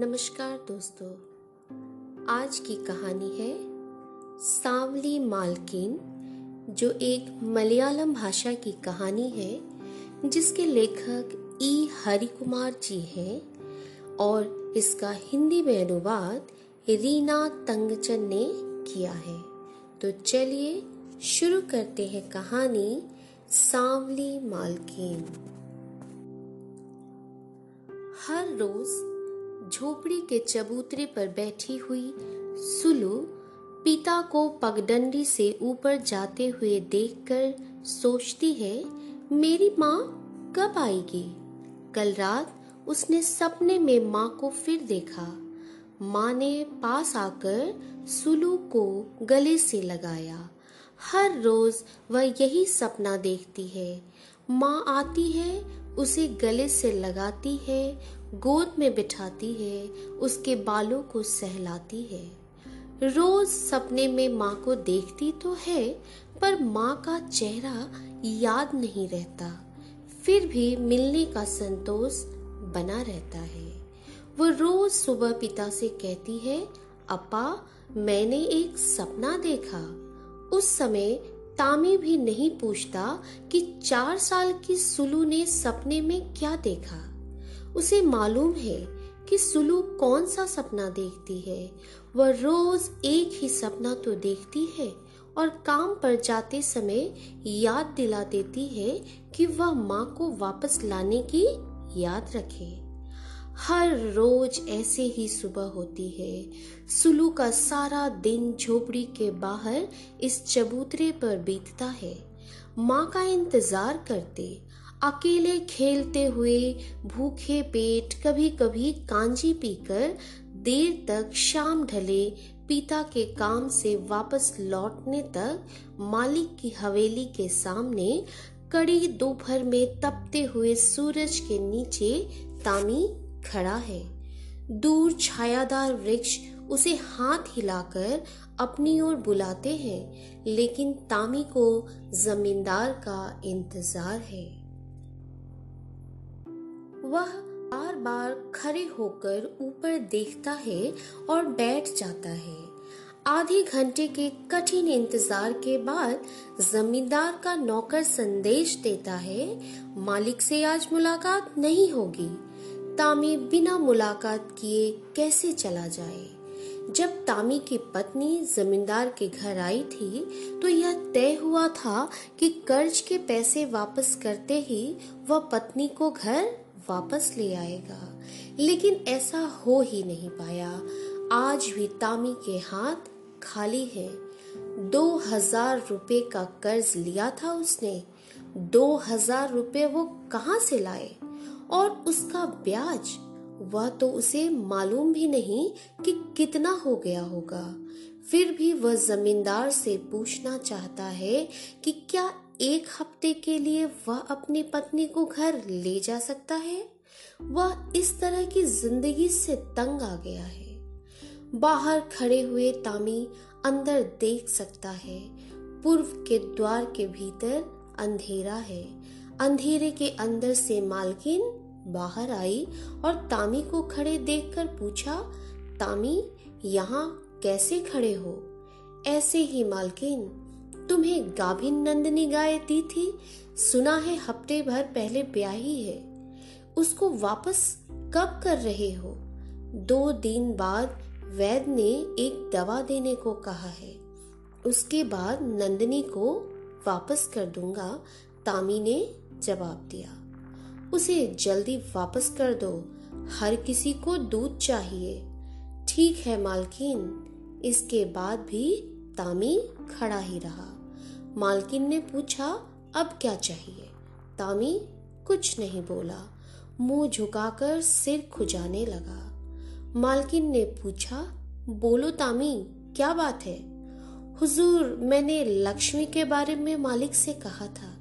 नमस्कार दोस्तों, आज की कहानी है सांवली मालकिन, जो एक मलयालम भाषा की कहानी है जिसके लेखक ई हरिकुमार जी हैं और इसका हिंदी में अनुवाद रीना तंगचन ने किया है। तो चलिए शुरू करते हैं कहानी सांवली मालकिन। हर रोज झोपड़ी के चबूतरे पर बैठी हुई सुलू पिता को पगडंडी से ऊपर जाते हुए देखकर सोचती है, मेरी माँ कब आएगी। कल रात उसने सपने में माँ को फिर देखा। माँ ने पास आकर सुलू को गले से लगाया। हर रोज वह यही सपना देखती है। माँ आती है, उसे गले से लगाती है, गोद में बिठाती है, उसके बालों को सहलाती है। रोज सपने में माँ को देखती तो है, पर माँ का चेहरा याद नहीं रहता। फिर भी मिलने का संतोष बना रहता है। वो रोज सुबह पिता से कहती है, अप्पा मैंने एक सपना देखा। उस समय तामी भी नहीं पूछता कि 4 साल की सुलू ने सपने में क्या देखा। उसे मालूम है कि सुलू कौन सा सपना देखती है। वह रोज एक ही सपना तो देखती है और काम पर जाते समय याद दिला देती है कि वह माँ को वापस लाने की याद रखे। हर रोज ऐसे ही सुबह होती है। सुलू का सारा दिन झोपड़ी के बाहर इस चबूतरे पर बीतता है। माँ का इंतजार करते, अकेले खेलते हुए, भूखे पेट, कभी कभी कांजी पीकर देर तक शाम ढले। पिता के काम से वापस लौटने तक मालिक की हवेली के सामने कड़ी दोपहर में तपते हुए सूरज के नीचे तामी खड़ा है। दूर छायादार वृक्ष उसे हाथ हिलाकर अपनी ओर बुलाते हैं, लेकिन तामी को जमींदार का इंतजार है। वह बार बार खड़े होकर ऊपर देखता है और बैठ जाता है। आधे घंटे के कठिन इंतजार के बाद जमींदार का नौकर संदेश देता है, मालिक से आज मुलाकात नहीं होगी। तामी बिना मुलाकात किए कैसे चला जाए। जब तामी की पत्नी जमींदार के घर आई थी तो यह तय हुआ था कि कर्ज के पैसे वापस करते ही वह पत्नी को घर वापस ले आएगा, लेकिन ऐसा हो ही नहीं पाया। आज भी तामी के हाथ खाली है। 2000 रुपए का कर्ज लिया था उसने। 2000 रुपए वो कहाँ से लाए और उसका ब्याज, वह तो उसे मालूम भी नहीं कि कितना हो गया होगा। फिर भी वह जमींदार से पूछना चाहता है कि क्या 1 हफ्ते के लिए वह अपनी पत्नी को घर ले जा सकता है। वह इस तरह की जिंदगी से तंग आ गया है। बाहर खड़े हुए तामी अंदर देख सकता है। पूर्व के द्वार के भीतर अंधेरा है। अंधेरे के अंदर से मालकिन बाहर आई और तामी को खड़े देखकर पूछा, तामी यहाँ कैसे खड़े हो। ऐसे ही मालकिन, तुम्हें गाभिन नंदनी गाय दी थी, सुना है हफ्ते भर पहले ब्याही है, उसको वापस कब कर रहे हो। 2 दिन बाद वैद्य ने एक दवा देने को कहा है, उसके बाद नंदनी को वापस कर दूंगा, तामी ने जवाब दिया। उसे जल्दी वापस कर दो, हर किसी को दूध चाहिए। ठीक है मालकिन। इसके बाद भी तामी खड़ा ही रहा। मालकिन ने पूछा, अब क्या चाहिए। तामी कुछ नहीं बोला, मुंह झुकाकर सिर खुजाने लगा। मालकिन ने पूछा, बोलो तामी क्या बात है। हुजूर, मैंने लक्ष्मी के बारे में मालिक से कहा था।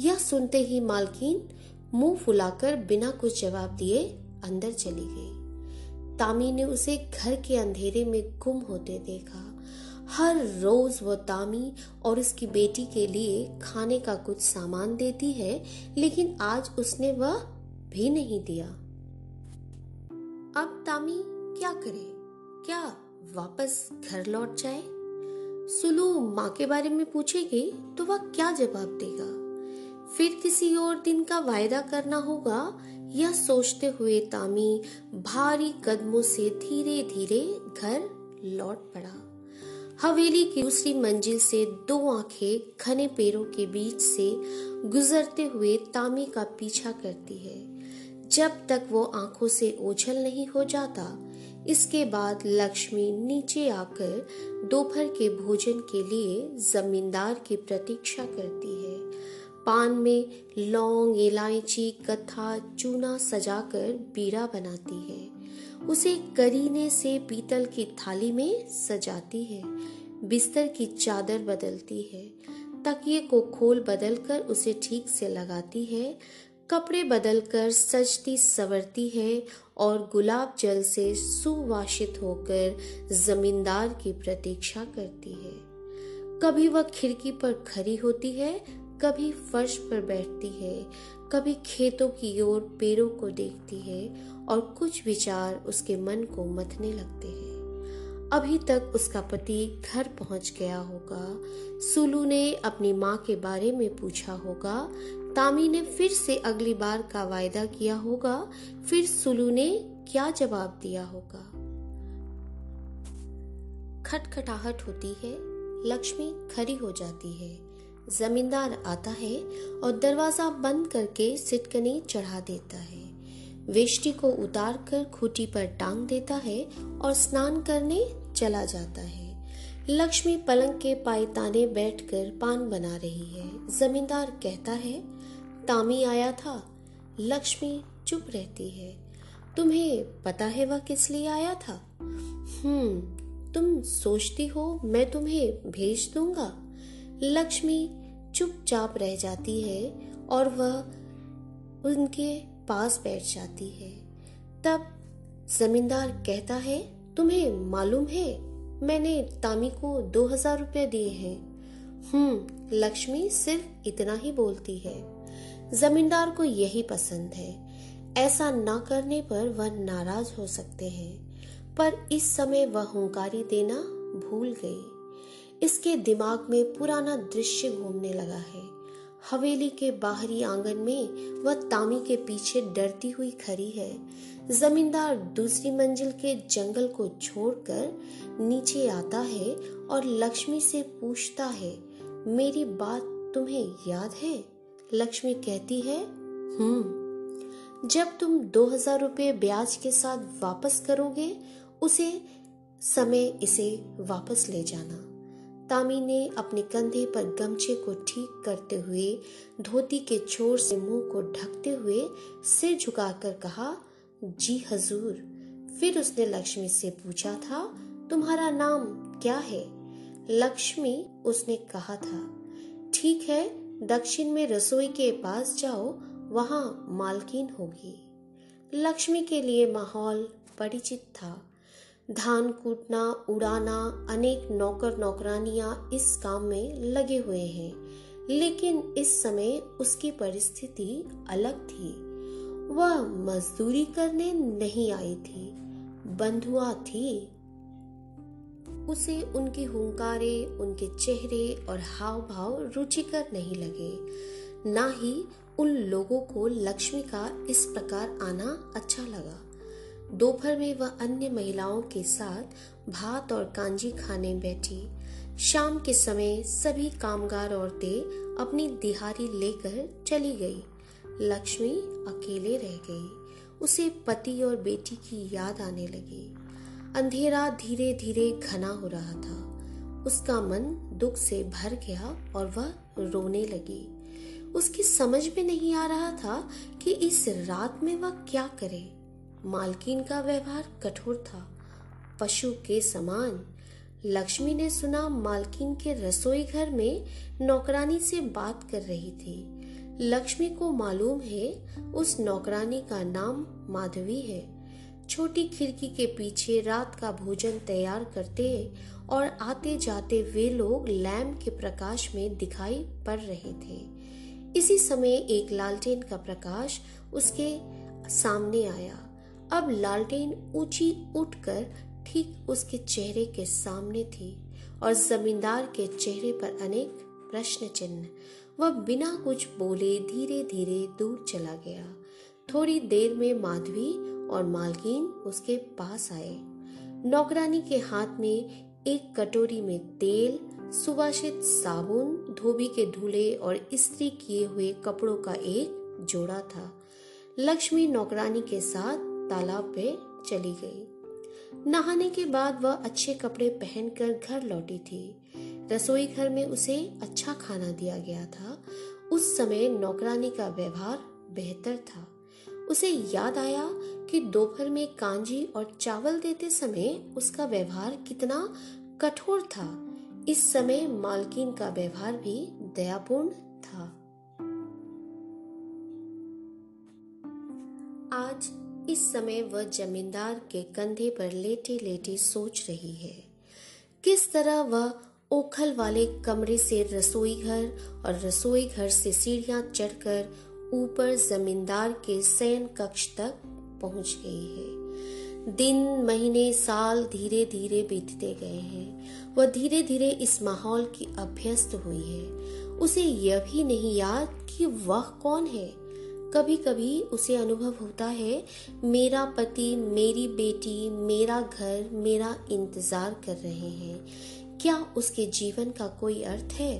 यह सुनते ही मालकिन मुंह फुलाकर बिना कुछ जवाब दिए अंदर चली गई। तामी ने उसे घर के अंधेरे में गुम होते देखा। हर रोज वह तामी और उसकी बेटी के लिए खाने का कुछ सामान देती है, लेकिन आज उसने वह भी नहीं दिया। अब तामी क्या करे, क्या वापस घर लौट जाए? सुलू माँ के बारे में पूछेगी तो वह क्या जवाब देगा? फिर किसी और दिन का वायदा करना होगा, यह सोचते हुए तामी भारी कदमों से धीरे धीरे घर लौट पड़ा। हवेली की दूसरी मंजिल से दो आंखें घने पेड़ों के बीच से गुजरते हुए तामी का पीछा करती है जब तक वो आंखों से ओझल नहीं हो जाता। इसके बाद लक्ष्मी नीचे आकर दोपहर के भोजन के लिए जमींदार की प्रतीक्षा करती है। पान में लौंग, इलायची, कथा, चूना सजाकर बीड़ा बनाती है, उसे करीने से पीतल की थाली में सजाती है, बिस्तर की चादर बदलती है, तकिए को खोल बदलकर उसे ठीक से लगाती है, कपड़े बदलकर सजती संवरती है और गुलाब जल से सुवासित होकर जमींदार की प्रतीक्षा करती है। कभी वह खिड़की पर खड़ी होती है, कभी फर्श पर बैठती है, कभी खेतों की ओर पेड़ों को देखती है और कुछ विचार उसके मन को मथने लगते हैं। अभी तक उसका पति घर पहुंच गया होगा, सुलू ने अपनी माँ के बारे में पूछा होगा, तामी ने फिर से अगली बार का वायदा किया होगा, फिर सुलू ने क्या जवाब दिया होगा। खटखटाहट होती है, लक्ष्मी खड़ी हो जाती है, जमींदार आता है और दरवाजा बंद करके सिटकनी चढ़ा देता है, वेष्टी को उतार कर खूटी पर टांग देता है और स्नान करने चला जाता है। लक्ष्मी पलंग के पायताने बैठकर पान बना रही है। जमींदार कहता है, तामी आया था। लक्ष्मी चुप रहती है। तुम्हें पता है वह किस लिए आया था? तुम सोचती हो मैं तुम्हें भेज दूंगा? लक्ष्मी चुपचाप रह जाती है और वह उनके पास बैठ जाती है। तब जमींदार कहता है, तुम्हें मालूम है मैंने तामी को 2000 रुपये दिए हैं। लक्ष्मी सिर्फ इतना ही बोलती है। जमींदार को यही पसंद है, ऐसा ना करने पर वह नाराज हो सकते हैं, पर इस समय वह हुंकारी देना भूल गई। इसके दिमाग में पुराना दृश्य घूमने लगा है। हवेली के बाहरी आंगन में वह तामी के पीछे डरती हुई खड़ी है। जमींदार दूसरी मंजिल के जंगल को छोड़कर नीचे आता है और लक्ष्मी से पूछता है, मेरी बात तुम्हें याद है? लक्ष्मी कहती है, जब तुम 2000 रुपये ब्याज के साथ वापस करोगे उसे समय इसे वापस ले जाना। तामी ने अपने कंधे पर गमछे को ठीक करते हुए धोती के छोर से मुंह को ढकते हुए सिर झुकाकर कहा, जी हजूर। फिर उसने लक्ष्मी से पूछा था, तुम्हारा नाम क्या है? लक्ष्मी उसने कहा था, ठीक है, दक्षिण में रसोई के पास जाओ, वहां मालकिन होगी। लक्ष्मी के लिए माहौल परिचित था। धान कूटना, उड़ाना, अनेक नौकर नौकरानियां इस काम में लगे हुए हैं, लेकिन इस समय उसकी परिस्थिति अलग थी। वह मजदूरी करने नहीं आई थी, बंधुआ थी। उसे उनके हुंकारे, उनके चेहरे और हाव भाव रुचिकर नहीं लगे, ना ही उन लोगों को लक्ष्मी का इस प्रकार आना अच्छा लगा। दोपहर में वह अन्य महिलाओं के साथ भात और कांजी खाने बैठी। शाम के समय सभी कामगार औरतें अपनी दिहाड़ी लेकर चली गई। लक्ष्मी अकेले रह गई। उसे पति और बेटी की याद आने लगी। अंधेरा धीरे धीरे घना हो रहा था। उसका मन दुख से भर गया और वह रोने लगी। उसकी समझ में नहीं आ रहा था कि इस रात में वह क्या करे। मालकिन का व्यवहार कठोर था, पशु के समान। लक्ष्मी ने सुना मालकिन के रसोई घर में नौकरानी से बात कर रही थी। लक्ष्मी को मालूम है उस नौकरानी का नाम माधवी है। छोटी खिड़की के पीछे रात का भोजन तैयार करते और आते जाते वे लोग लैम्प के प्रकाश में दिखाई पड़ रहे थे। इसी समय एक लालटेन का प्रकाश उसके सामने आया। अब लालटेन ऊंची उठकर ठीक उसके चेहरे के सामने थी और जमींदार के चेहरे पर अनेक प्रश्न चिन्ह। वह बिना कुछ बोले धीरे धीरे दूर चला गया। थोड़ी देर में माधवी और मालकिन उसके पास आए। नौकरानी के हाथ में एक कटोरी में तेल, सुवासित साबुन, धोबी के धुले और इस्त्री किए हुए कपड़ों का एक जोड़ा था। लक्ष्मी नौकरानी के साथ तालाब पे चली गई। नहाने के बाद वह अच्छे कपड़े पहनकर घर लौटी थी। रसोई घर में उसे अच्छा खाना दिया गया था। उस समय नौकरानी का व्यवहार बेहतर था। उसे याद आया कि दोपहर में कांजी और चावल देते समय उसका व्यवहार कितना कठोर था। इस समय मालकिन का व्यवहार भी दयापूर्ण था। आज इस समय वह जमींदार के कंधे पर लेटी लेटी सोच रही है किस तरह वह ओखल वाले कमरे से रसोई घर और रसोई घर से सीढ़ियां चढ़कर ऊपर जमींदार के शयन कक्ष तक पहुंच गई है। दिन, महीने, साल धीरे धीरे बीतते गए हैं। वह धीरे धीरे इस माहौल की अभ्यस्त हुई है। उसे यह भी नहीं याद कि वह कौन है। कभी कभी उसे अनुभव होता है मेरा पति, मेरी बेटी, मेरा घर मेरा इंतजार कर रहे हैं। क्या उसके जीवन का कोई अर्थ है?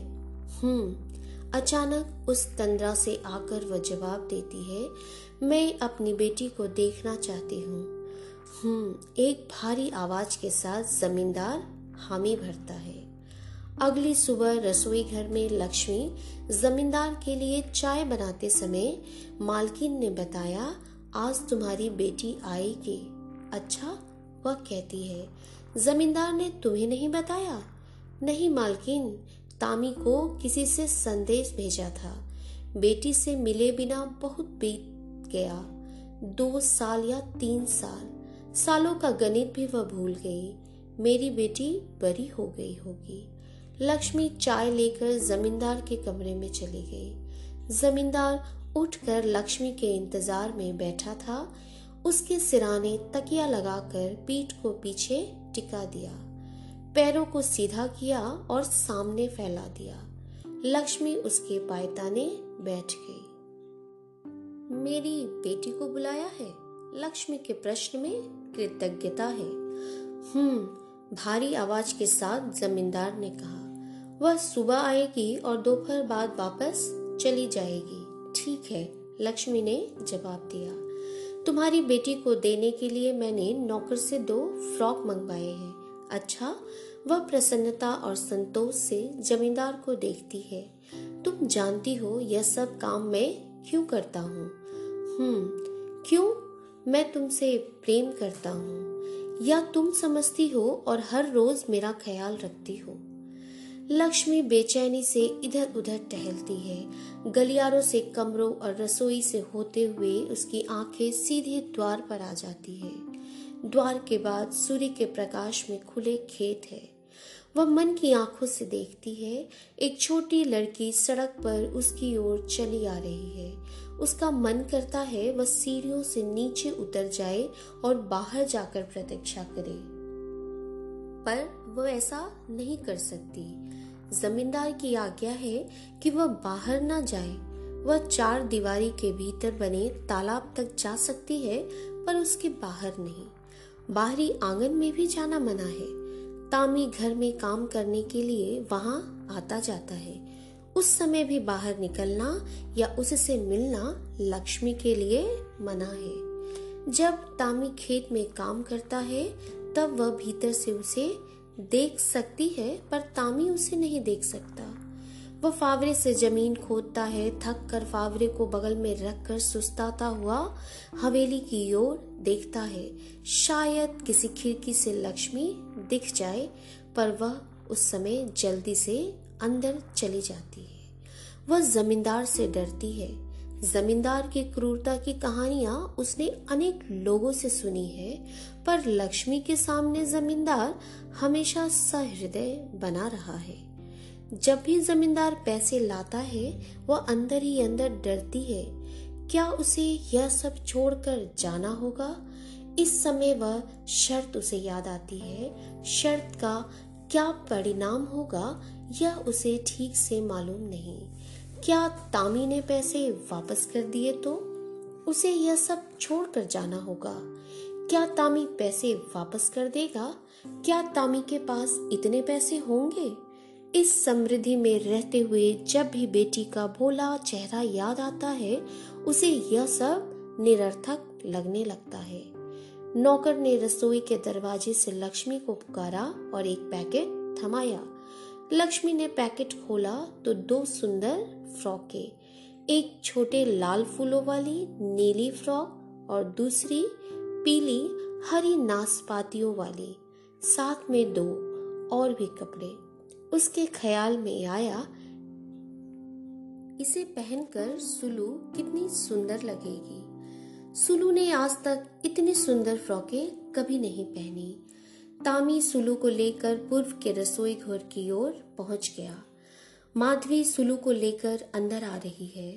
अचानक उस तंद्रा से आकर वह जवाब देती है, मैं अपनी बेटी को देखना चाहती हूँ। एक भारी आवाज के साथ जमींदार हामी भरता है। अगली सुबह रसोई घर में लक्ष्मी जमींदार के लिए चाय बनाते समय मालकिन ने बताया, आज तुम्हारी बेटी आएगी। अच्छा, वह कहती है, जमींदार ने तुम्हें नहीं बताया? नहीं मालकिन, तामी को किसी से संदेश भेजा था। बेटी से मिले बिना बहुत बीत गया, 2 साल या 3 साल। सालों का गणित भी वह भूल गई। मेरी बेटी बड़ी हो गई होगी। लक्ष्मी चाय लेकर जमींदार के कमरे में चली गई। जमींदार उठकर लक्ष्मी के इंतजार में बैठा था। उसके सिराने तकिया लगाकर पीठ को पीछे टिका दिया, पैरों को सीधा किया और सामने फैला दिया। लक्ष्मी उसके पायताने बैठ गई। मेरी बेटी को बुलाया है? लक्ष्मी के प्रश्न में कृतज्ञता है। भारी आवाज के साथ जमींदार ने कहा। वह सुबह आएगी और दोपहर बाद वापस चली जाएगी। ठीक है, लक्ष्मी ने जवाब दिया। तुम्हारी बेटी को देने के लिए मैंने नौकर से 2 फ्रॉक मंगवाए हैं। अच्छा, वह प्रसन्नता और संतोष से जमींदार को देखती है। तुम जानती हो यह सब काम मैं क्यों करता हूँ? क्यों? मैं तुमसे प्रेम करता हूँ, या तुम समझती हो और हर रोज मेरा ख्याल रखती हो। लक्ष्मी बेचैनी से इधर उधर टहलती है। गलियारों से कमरों और रसोई से होते हुए उसकी आंखें सीधे द्वार पर आ जाती है। द्वार के बाद सूर्य के प्रकाश में खुले खेत है। वह मन की आंखों से देखती है। एक छोटी लड़की सड़क पर उसकी ओर चली आ रही है। उसका मन करता है वह सीढ़ियों से नीचे उतर जाए और बाहर जाकर प्रतीक्षा करे, पर वह ऐसा नहीं कर सकती। जमींदार की आज्ञा है कि वह बाहर ना जाए। वह 4 दीवारी के भीतर बने तालाब तक जा सकती है, पर उसके बाहर नहीं। बाहरी आंगन में भी जाना मना है। तामी घर में काम करने के लिए वहां आता जाता है। उस समय भी बाहर निकलना या उससे मिलना लक्ष्मी के लिए मना है। जब तामी खेत में काम करता है तब वह भीतर से उसे देख सकती है, पर तामी उसे नहीं देख सकता। वह फावरे से जमीन खोदता है। थक कर फावरे को बगल में रखकर सुस्ताता हुआ हवेली की ओर देखता है। शायद किसी खिड़की से लक्ष्मी दिख जाए, पर वह उस समय जल्दी से अंदर चली जाती है। वह जमींदार से डरती है। जमींदार की क्रूरता की कहानियां उसने अनेक लोगों से सुनी है, पर लक्ष्मी के सामने जमींदार हमेशा सहृदय बना रहा है। जब भी जमींदार पैसे लाता है वह अंदर ही अंदर डरती है। क्या उसे यह सब छोड़कर जाना होगा? इस समय वह शर्त उसे याद आती है। शर्त का क्या परिणाम होगा यह उसे ठीक से मालूम नहीं। क्या तामी ने पैसे वापस कर दिए तो उसे यह सब छोड़कर जाना होगा? क्या तामी पैसे वापस कर देगा? क्या तामी के पास इतने पैसे होंगे? इस समृद्धि में रहते हुए जब भी बेटी का भोला चेहरा याद आता है उसे यह सब निरर्थक लगने लगता है। नौकर ने रसोई के दरवाजे से लक्ष्मी को पुकारा और एक पैकेट थमाया। लक्ष्मी ने पैकेट खोला तो दो सुंदर फ्रॉके, एक छोटे लाल फूलों वाली नीली फ्रॉक और दूसरी पीली हरी नाशपातियों वाली, साथ में दो और भी कपड़े। उसके ख्याल में आया इसे पहनकर सुलू कितनी सुंदर लगेगी। सुलू ने आज तक इतनी सुंदर फ्रॉकें कभी नहीं पहनी। तामी सुलू को लेकर पूर्व के रसोई घर की ओर पहुंच गया। माधवी सुलू को लेकर अंदर आ रही है।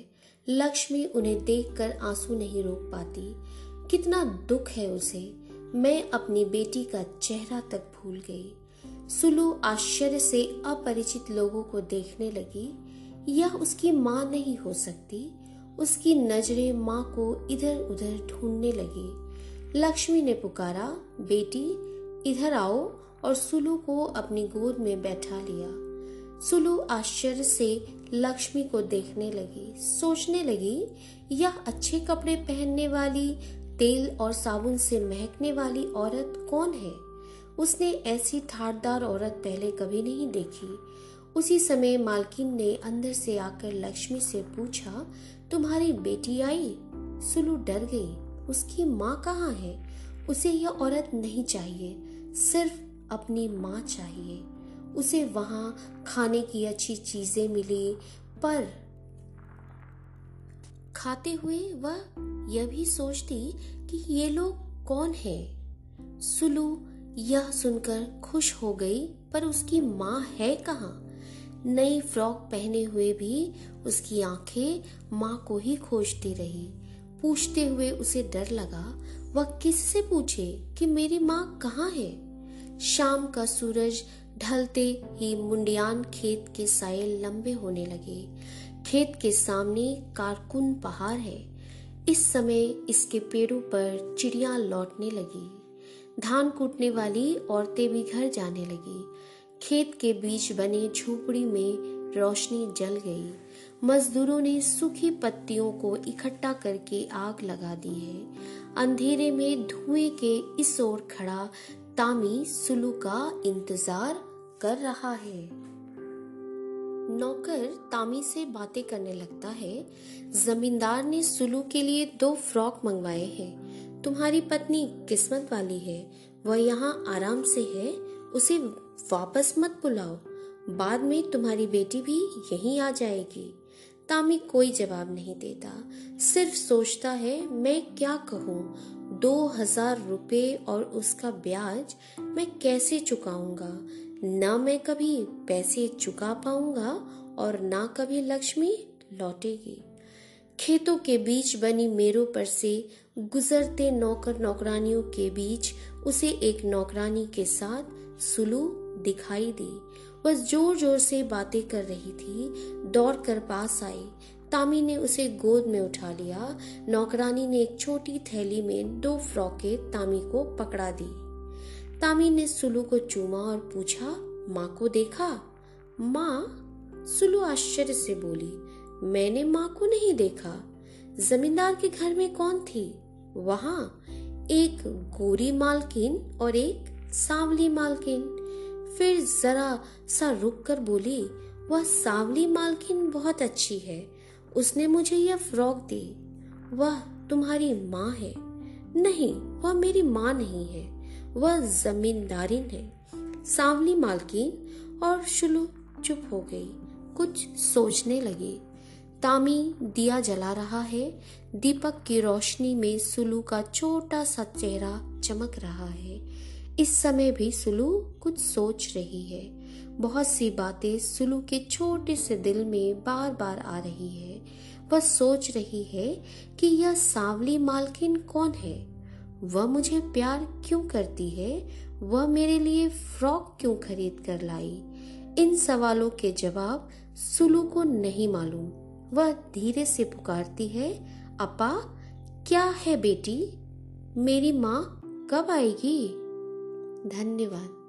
लक्ष्मी उन्हें देखकर आंसू नहीं रोक पाती। कितना दुख है उसे। मैं अपनी बेटी का चेहरा तक भूल गई। सुलू आश्चर्य से अपरिचित लोगों को देखने लगी। यह उसकी माँ नहीं हो सकती। उसकी नजरें माँ को इधर उधर ढूंढने लगी। लक्ष्मी ने पुकारा, बेटी इधर आओ, और सुलू को अपनी गोद में बैठा लिया। सुलू आश्चर्य से लक्ष्मी को देखने लगी। सोचने लगी, यह अच्छे कपड़े पहनने वाली, तेल और साबुन से महकने वाली औरत कौन है? उसने ऐसी ठाटदार औरत पहले कभी नहीं देखी। उसी समय मालकिन ने अंदर से आकर लक्ष्मी से पूछा, तुम्हारी बेटी आई? सुलू डर गई। उसकी माँ कहाँ है? उसे यह औरत नहीं चाहिए, सिर्फ अपनी माँ चाहिए। उसे वहाँ खाने की अच्छी चीजें मिली, पर खाते हुए वह यह भी सोचती कि ये लोग कौन हैं। सुलू यह सुनकर खुश हो गई, पर उसकी माँ है कहाँ? नई फ्रॉक पहने हुए भी उसकी आंखें माँ को ही खोजती रही। पूछते हुए उसे डर लगा, वह किससे पूछे कि मेरी माँ कहाँ है? शाम का सूरज ढलते ही मुंडियान खेत के साये लंबे होने लगे। खेत के सामने कारकुन पहाड़ है। इस समय इसके पेड़ों पर चिड़िया लौटने लगी। धान कूटने वाली औरतें भी घर जाने लगी। खेत के बीच बने झोपड़ी में रोशनी जल गई। मजदूरों ने सूखी पत्तियों को इकट्ठा करके आग लगा दी है। अंधेरे में धुएं के इस ओर खड़ा तामी सुलू का इंतजार कर रहा है। नौकर तामी से बातें करने लगता है। जमींदार ने सुलू के लिए 2 फ्रॉक मंगवाए हैं। तुम्हारी पत्नी किस्मत वाली है, वह यहाँ आराम से है। उसे वापस मत बुलाओ, बाद में तुम्हारी बेटी भी यहीं आ जाएगी। तामी कोई जवाब नहीं देता, सिर्फ सोचता है मैं क्या कहूँ। 2000 रुपए और उसका ब्याज मैं कैसे चुकाऊंगा? ना मैं कभी पैसे चुका पाऊंगा और ना कभी लक्ष्मी लौटेगी। खेतों के बीच बनी मेरों पर से गुजरते नौकर नौकरानियों के बीच उसे एक नौकरानी के साथ सुलू दिखाई दी। वह जोर जोर से बातें कर रही थी। दौड़कर पास आई। तामी ने उसे गोद में उठा लिया। नौकरानी ने एक छोटी थैली में 2 फ्रॉकें तामी को पकड़ा दी। तामी ने सुलू को चूमा और पूछा, माँ को देखा? माँ? सुलू आश्चर्य से बोली, मैंने माँ को नहीं देखा। जमींदार के घर में कौन थी? वहाँ एक गोरी मालकिन और एक सांवली मालकिन। फिर जरा सा रुक कर बोली, वह सांवली मालकिन बहुत अच्छी है, उसने मुझे यह फ्रॉक दी। वह तुम्हारी माँ है? नहीं, वह मेरी माँ नहीं है, वह जमींदारिन है। सांवली मालकिन और सुलू चुप हो गई, कुछ सोचने लगी। तामी दिया जला रहा है। दीपक की रोशनी में सुलू का छोटा सा चेहरा चमक रहा है। इस समय भी सुलू कुछ सोच रही है। बहुत सी बातें सुलू के छोटे से दिल में बार बार आ रही है। वह सोच रही है कि यह सांवली मालकिन कौन है? वह मुझे प्यार क्यों करती है, वह मेरे लिए फ्रॉक क्यों खरीद कर लाई, इन सवालों के जवाब सुलू को नहीं मालूम। वह धीरे से पुकारती है, अप्पा क्या है बेटी, मेरी माँ कब आएगी? धन्यवाद।